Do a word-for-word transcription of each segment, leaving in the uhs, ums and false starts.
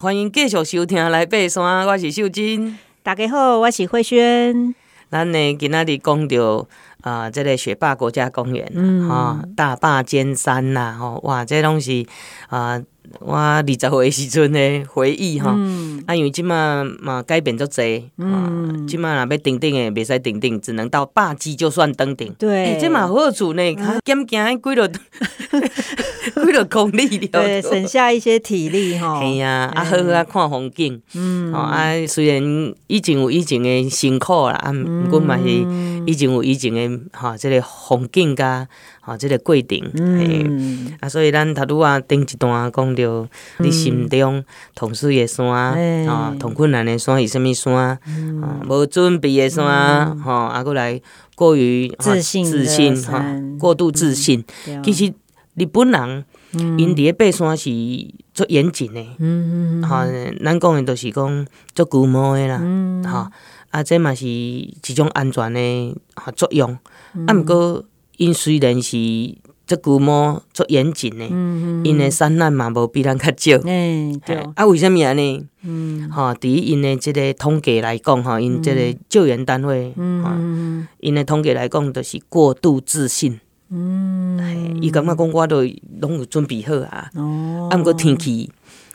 欢迎继续收听来爬山，我是秀真。大家好，我是慧萱。咱呢今仔日讲到啊，这个雪霸国家公园，嗯，哦、大霸尖山呐、啊，哦，哇，这拢是啊，我二十岁时阵的回忆哈、哦嗯。啊，因为即马嘛改变足济，嗯，即马若要登顶的，袂使登顶，只能到霸基就算登顶。对，欸、这嘛好处呢，减减几落。几落公里了，对，省下一些体力吼。系啊，啊好啊，看风景。嗯，哦啊，虽然以前有以前的辛苦啦，啊、嗯，不过嘛是以前有以前的哈，即、哦這个风景加哈，即、哦這个过程。嗯，啊，所以咱头拄啊顶一段讲到你心中同水的山，哦，同困难的山是甚物山？嗯，啊，无准备的山，吼、嗯，啊，过来过于自信、自信哈、啊，过度自信，嗯、其实。日本人，因伫咧爬山是足严谨的，嗯嗯，哈、嗯，咱讲的都是讲足古毛的啦，嗯，哈，啊，这嘛是一种安全的哈作用，嗯、啊，毋过因虽然是足古毛足严谨的，嗯嗯，因的山难嘛无比咱较少，哎、欸，对，啊，为什么安尼？嗯，哈、啊，对于因的这个统计来讲，哈，因这个救援单位，嗯，哈、啊，因的统计来讲，就是过度自信。嗯，嘿，伊感觉讲我都拢有准备好啊，啊，毋过天气，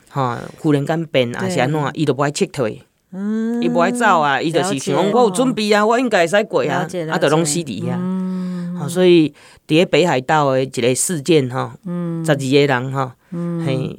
哈，忽然间变啊，是安怎，伊都无爱撤退，嗯，伊无爱走啊，伊就是想讲我有准备啊，我应该会使过啊，啊，就拢死伫啊，好，所以伫咧北海道的一个事件哈，嗯，十二个人哈，嗯，嘿，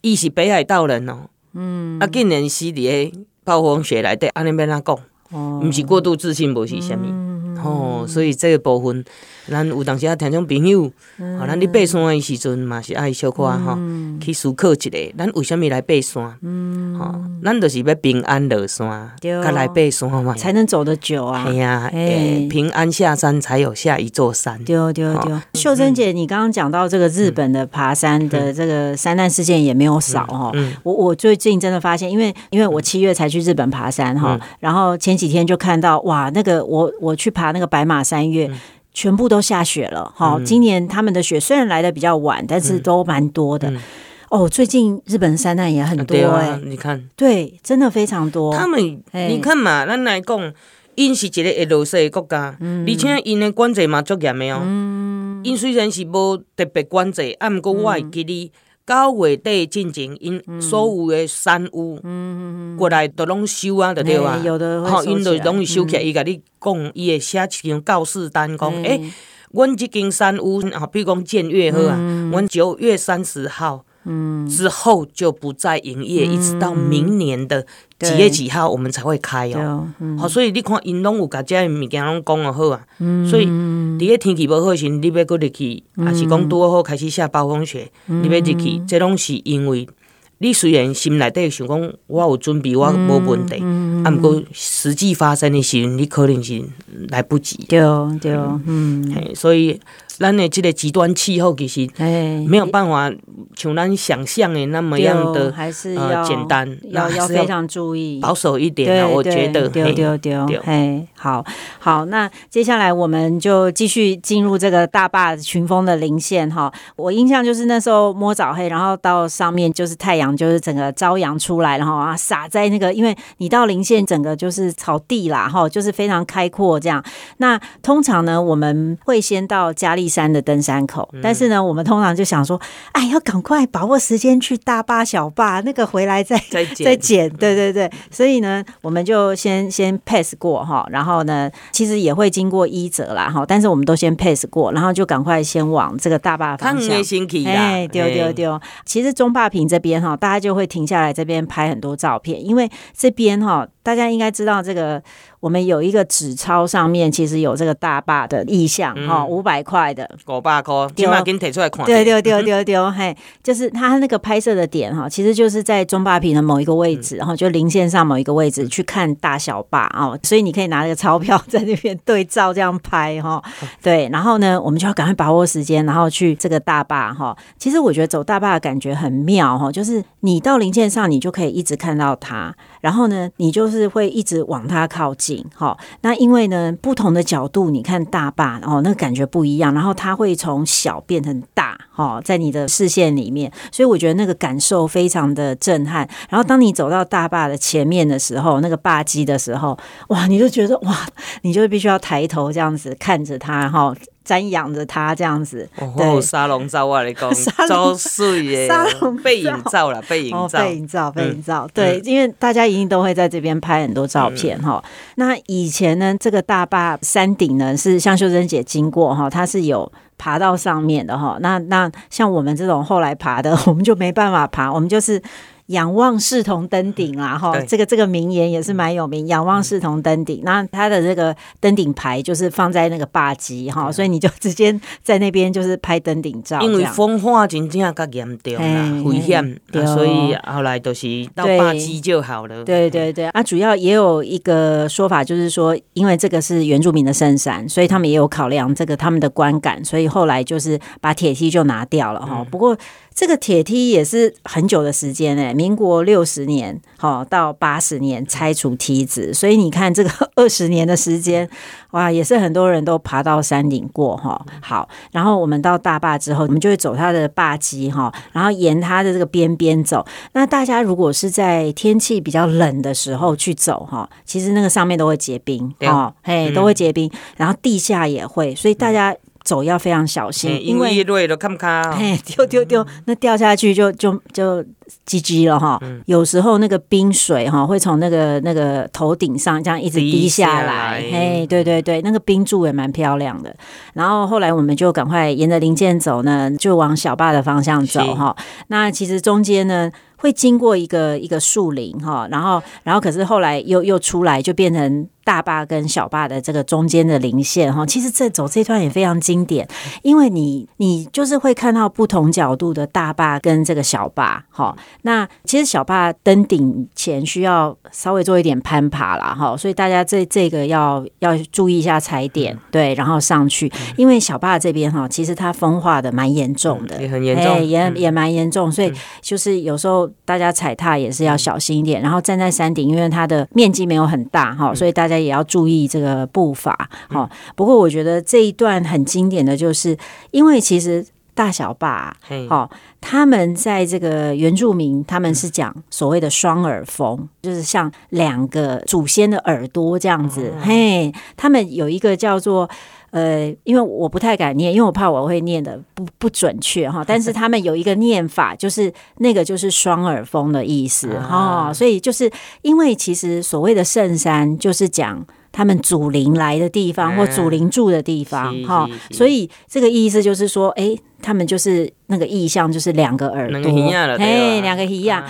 伊是北海道人哦，嗯，啊，竟然死伫咧暴风雪内底，安尼要哪讲？哦，毋是过度自信，无是啥物。哦，所以这个部分，咱有当时啊，听种朋友，嗯、咱咧爬山的时阵嘛是爱小可哈，去思考一下，咱为什么来爬山？嗯，哦，咱就是要平安落山，才来爬山嘛，才能走得久啊。系啊，欸、平安下山才有下一座山。对对对，哦、秀真姐，你刚刚讲到这个日本的爬山的这个山难事件也没有少哈、嗯嗯。我我最近真的发现，因为因为我七月才去日本爬山哈、嗯，然后前几天就看到哇，那个我我去爬。那个白马山岳、嗯、全部都下雪了、嗯、今年他们的雪虽然来的比较晚，但是都蛮多的、嗯嗯、哦。最近日本山难也很多、欸啊对啊、你看，对，真的非常多。他们、欸、你看嘛，咱来讲，因是一个会落雪的国家，嗯、而且因的管制也足严的哦。因、嗯、虽然是无特别管制，啊，不过我会记哩。嗯九月底进前，因所有的山屋，嗯、过来都拢收啊，就对啊。有的会收起来，因就拢收起来。伊甲你讲，伊会写一张告示单，讲诶，阮即间山屋，比如讲建岳好啊，阮九月三十号。嗯，之后就不再营业、嗯，一直到明年的几月几号我们才会开哦。嗯、所以你看，因拢有甲遮物件拢讲了好啊、嗯。所以，伫个天气无好时，你要搁入去，还、嗯、是讲拄好开始下暴风雪，嗯、你要入去，这拢是因为你虽然心内底想讲我有准备，我无问题，啊，毋过实际发生的时候，你可能是来不及。对对，嗯，嗯所以。咱的这个极端气候其实没有办法像咱想象的那么样的还是要、呃、简单，要要非常注意，保守一点啊，我觉得。对对对，哎，好好，那接下来我们就继续进入这个大霸群峰的稜线哈。我印象就是那时候摸早黑，然后到上面就是太阳，就是整个朝阳出来，然后啊洒在那个，因为你到稜线整个就是草地啦哈，就是非常开阔这样。那通常呢，我们会先到嘉里山的登山口，但是呢，我们通常就想说，哎，要赶快把握时间去大霸小霸，那个回来再再 剪, 再剪，对对对。所以呢，我们就先先 pass 过哈，然后呢，其实也会经过伊泽啦哈，但是我们都先 pass 过，然后就赶快先往这个大霸方向。哎，对对对，欸、其实中霸屏这边哈，大家就会停下来这边拍很多照片，因为这边哈，大家应该知道这个。我们有一个纸钞，上面其实有这个大霸的意象哈，五百块的，五百块，起码给你提出来看。对对对对对，嘿，就是它那个拍摄的点哈，其实就是在中霸屏的某一个位置，然、嗯、后就林线上某一个位置去看大小霸哦，所以你可以拿那个钞票在那边对照这样拍哈、嗯。对，然后呢，我们就要赶快把握时间，然后去这个大霸哈。其实我觉得走大霸的感觉很妙哈，就是你到林线上，你就可以一直看到它，然后呢，你就是会一直往它靠近。那因为呢不同的角度你看大霸、哦、那个感觉不一样，然后它会从小变成大在你的视线里面，所以我觉得那个感受非常的震撼。然后当你走到大坝的前面的时候，那个坝基的时候，哇，你就觉得哇，你就必须要抬头这样子看着它，瞻仰着它这样子。哦，沙龙照我跟你说，很美耶，背影照啦，背影照，背影照，背影照。对，因为大家一定都会在这边拍很多照片。嗯，那以前呢，这个大坝山顶呢，是像秀珍姐经过，它是有爬到上面的。那那像我们这种后来爬的，我们就没办法爬，我们就是仰望视同登顶啦，哈，这个这个名言也是蛮有名，仰望视同登顶。那它的这个登顶牌就是放在那个坝基哈，所以你就直接在那边就是拍登顶照。因为风化真正较严重啦，危险，所以后来就是到坝基就好了。对对对，啊，主要也有一个说法就是说，因为这个是原住民的圣山，所以他们也有考量这个他们的观感，所以后来就是把铁梯就拿掉了哈。不过这个铁梯也是很久的时间诶，民国六十年到八十年拆除梯子，所以你看这个二十年的时间，哇，也是很多人都爬到山顶过。好，然后我们到大坝之后，我们就会走它的坝基，然后沿它的这个边边走。那大家如果是在天气比较冷的时候去走，其实那个上面都会结冰，嘿，都会结冰，然后地下也会，所以大家走要非常小心，因为一累就看看，嘿，丢丢丢，那掉下去就就就G G了哈。嗯，有时候那个冰水哈会从那个那个头顶上这样一直滴下来，哎，对对对，那个冰柱也蛮漂亮的。然后后来我们就赶快沿着林间走呢，就往小坝的方向走哈。那其实中间呢，会经过一个一个树林哈，然后然后可是后来又又出来，就变成大坝跟小坝的这个中间的林线哈。其实这走这段也非常经典，因为你你就是会看到不同角度的大坝跟这个小坝哈。那其实小坝登顶前需要稍微做一点攀爬啦哈，所以大家这这个要要注意一下踩点，对，然后上去，因为小坝这边哈，其实它风化的蛮严重的，也很严重，欸，也也蛮严重，所以就是有时候大家踩踏也是要小心一点，然后站在山顶，因为它的面积没有很大，所以大家也要注意这个步伐。不过我觉得这一段很经典的就是，因为其实大小坝他们在这个原住民，他们是讲所谓的双耳峰，就是像两个祖先的耳朵这样子。嘿，他们有一个叫做呃，因为我不太敢念，因为我怕我会念的 不, 不准确哈。但是他们有一个念法，就是那个就是双耳峰的意思哈。哦，所以就是因为其实所谓的圣山，就是讲他们祖灵来的地方或祖灵住的地方哈。嗯，所以这个意思就是说，哎，他们就是那个意象，就是两个耳朵，哎，两个一样。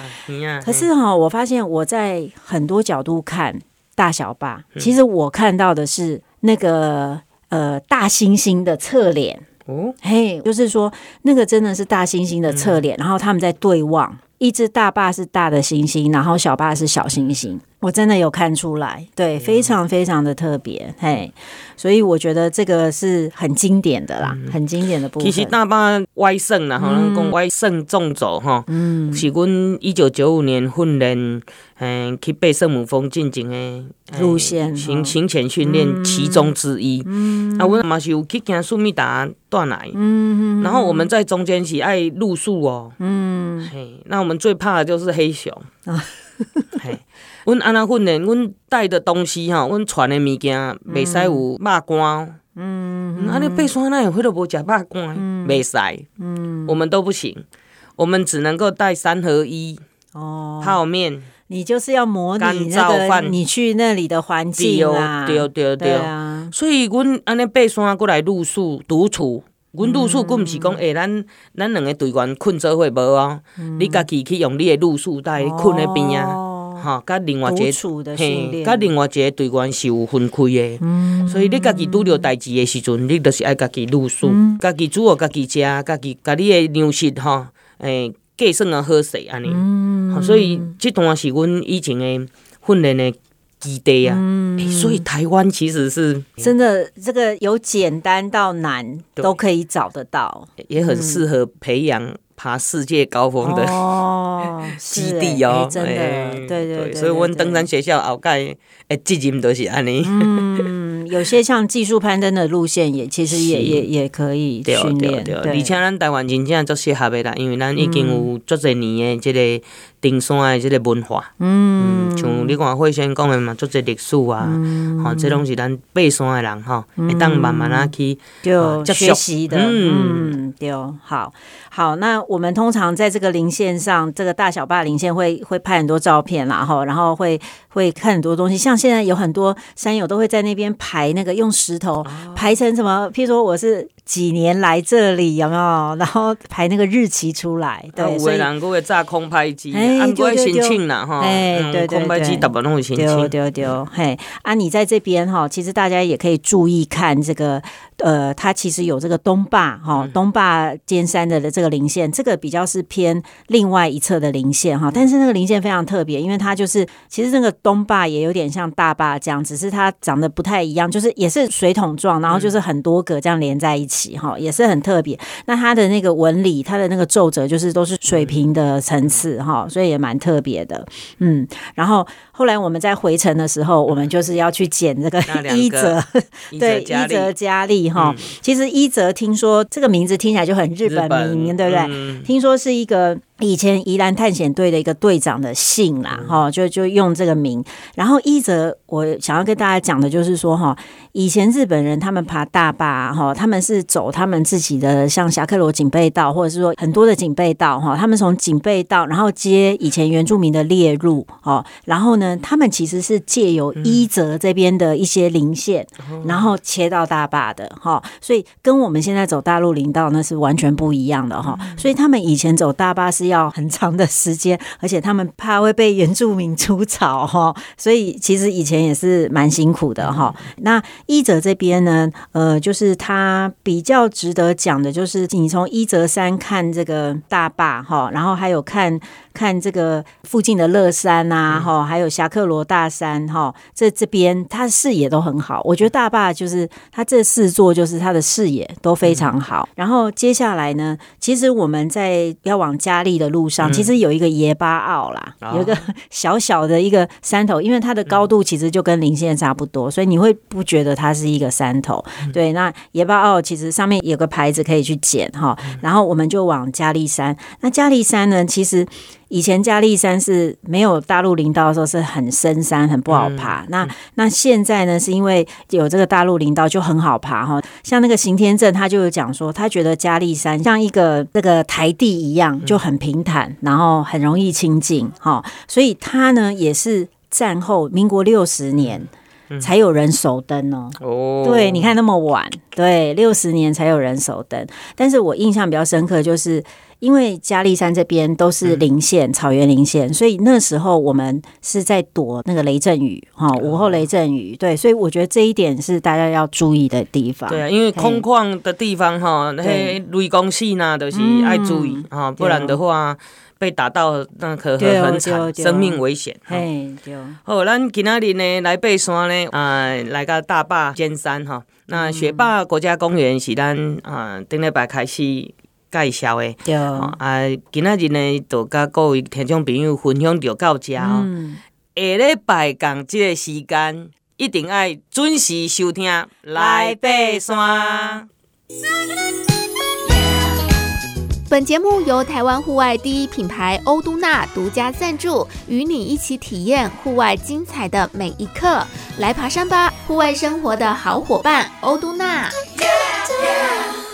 可是哈，我发现我在很多角度看大小坝，其实我看到的是那个。呃，大猩猩的侧脸，哦，嘿，就是说那个真的是大猩猩的侧脸，嗯，然后他们在对望，一只大坝是大的猩猩，然后小坝是小猩猩，我真的有看出来，对，非常非常的特别，嗯，嘿，所以我觉得这个是很经典的啦，嗯，很经典的部分。其实大坝歪胜啦，哈，咱讲歪胜纵走哈，嗯，是阮一九九五年训练。嗯，去爬圣母峰进前的路线，行行前训练其中之一。嗯，啊，我嘛是有去行苏密达段来。嗯，然后我们在中间是爱露宿哦。嗯，嘿，那我们最怕的就是黑熊。啊，嘿，我安那训练，我带的东西哈，我传的物件袂使有肉干。嗯，啊，你爬山那也会都无食肉干，袂使。嗯，我们都不行，我们只能够带三合一。哦，泡面。你就是要模拟那个你去那里的环境啊，对对 对, 对, 对啊，所以阮安尼爬山过来露宿独处，阮露宿佫毋是讲诶，咱咱两个队员困做伙无哦，你家己去用你的露宿袋困喺边啊，哈，甲另外一个嘿，甲另外一个队员是有分开的，嗯，所以你家己拄着代志的时阵，你就是爱家己露宿，家己煮哦，家己食，家己家你的粮食哈，诶。计算啊，好势安尼，所以这段是阮以前的训练的基地啊。嗯，欸，所以台湾其实是真的，这个由简单到难都可以找得到，也很适合培养爬世界高峰的，嗯，基地哦。欸欸，真的，欸，对对 对, 對, 對, 對, 對，所以阮登山学校后盖诶，责任都是安尼。嗯嗯，有些像技术攀登的路线也其实也也也可以训练。对对对，而且咱台湾真正足适合的啦，因为咱已经有足侪年的即个登山的即个文化。嗯，嗯像你看慧萱讲的嘛，足侪历史啊，吼、嗯，这拢是咱爬山的人吼，会、嗯、当慢慢啊去就学习的。嗯，嗯对，好，好，那我们通常在这个零线上，这个大小坝零线会会拍很多照片啦，吼，然后会会看很多东西，像现在有很多山友都会在那边排那个用石头排成什么，譬如说我是几年来这里有没有，然后排那个日期出来。对，啊、有的人还会炸空拍机，按过来申请啦哈，空拍机大部分都有申请。对对对，嘿，啊，你在这边哈，其实大家也可以注意看这个。呃，它其实有这个东坝哈，东坝尖山的这个林线，这个比较是偏另外一侧的林线哈，但是那个林线非常特别，因为它就是其实那个东坝也有点像大坝这样，只是它长得不太一样，就是也是水桶状，然后就是很多个这样连在一起哈，也是很特别。那它的那个纹理，它的那个皱褶就是都是水平的层次哈，所以也蛮特别的。嗯，然后后来我们在回程的时候，我们就是要去捡这个伊泽，对，伊泽加利。嗯、其实伊泽听说这个名字听起来就很日本名，对不对、嗯？听说是一个以前宜兰探险队的一个队长的姓啦，哈、嗯，就就用这个名。然后伊泽，我想要跟大家讲的就是说，哈，以前日本人他们爬大坝，哈，他们是走他们自己的像侠客罗警备道，或者是说很多的警备道，哈，他们从警备道，然后接以前原住民的猎入，哈，然后呢，他们其实是借由伊泽这边的一些林线，嗯、然后切到大坝的。哦、所以跟我们现在走大陆林道那是完全不一样的、哦、所以他们以前走大坝是要很长的时间，而且他们怕会被原住民出草、哦、所以其实以前也是蛮辛苦的、哦、那伊泽这边呢、呃、就是他比较值得讲的就是你从伊泽山看这个大坝、哦、然后还有看看这个附近的乐山啊，嗯、还有侠客罗大山哈，这这边它视野都很好。我觉得大坝就是它这四座就是它的视野都非常好。嗯、然后接下来呢，其实我们在要往嘉利的路上，嗯、其实有一个耶巴奥啦、哦，有一个小小的一个山头，因为它的高度其实就跟林线差不多，所以你会不觉得它是一个山头。嗯、对，那耶巴奥其实上面有个牌子可以去捡哈，然后我们就往嘉利山。那嘉利山呢，其实。以前嘉利山是没有大陆林道的时候是很深山很不好爬、嗯、那那现在呢是因为有这个大陆林道就很好爬哈，像那个邢天正他就有讲说他觉得嘉利山像一个那个台地一样就很平坦、嗯、然后很容易亲近哈，所以他呢也是战后民国六十年才有人手登哦，哦对你看那么晚，对六十年才有人手登，但是我印象比较深刻就是因为嘉利山这边都是林线、嗯、草原林线，所以那时候我们是在躲那个雷阵雨哈，午后雷阵雨，对，所以我觉得这一点是大家要注意的地方。对啊，因为空旷的地方哈，那雷公戏呢就是要注意哈、嗯，不然的话。被打到那可很惨，生命危险。嘿，对。好，咱今仔日呢来爬山呢，啊、呃，来到大坝尖山哈。那雪霸国家公园是咱啊顶礼拜开始介绍的，对。啊，今仔日呢就甲各位听众朋友分享就到遮哦。嗯。下礼拜同即个时间，一定要准时收听来爬山。本节目由台湾户外第一品牌欧都娜独家赞助，与你一起体验户外精彩的每一刻。来爬山吧，户外生活的好伙伴，欧都娜。Yeah, yeah.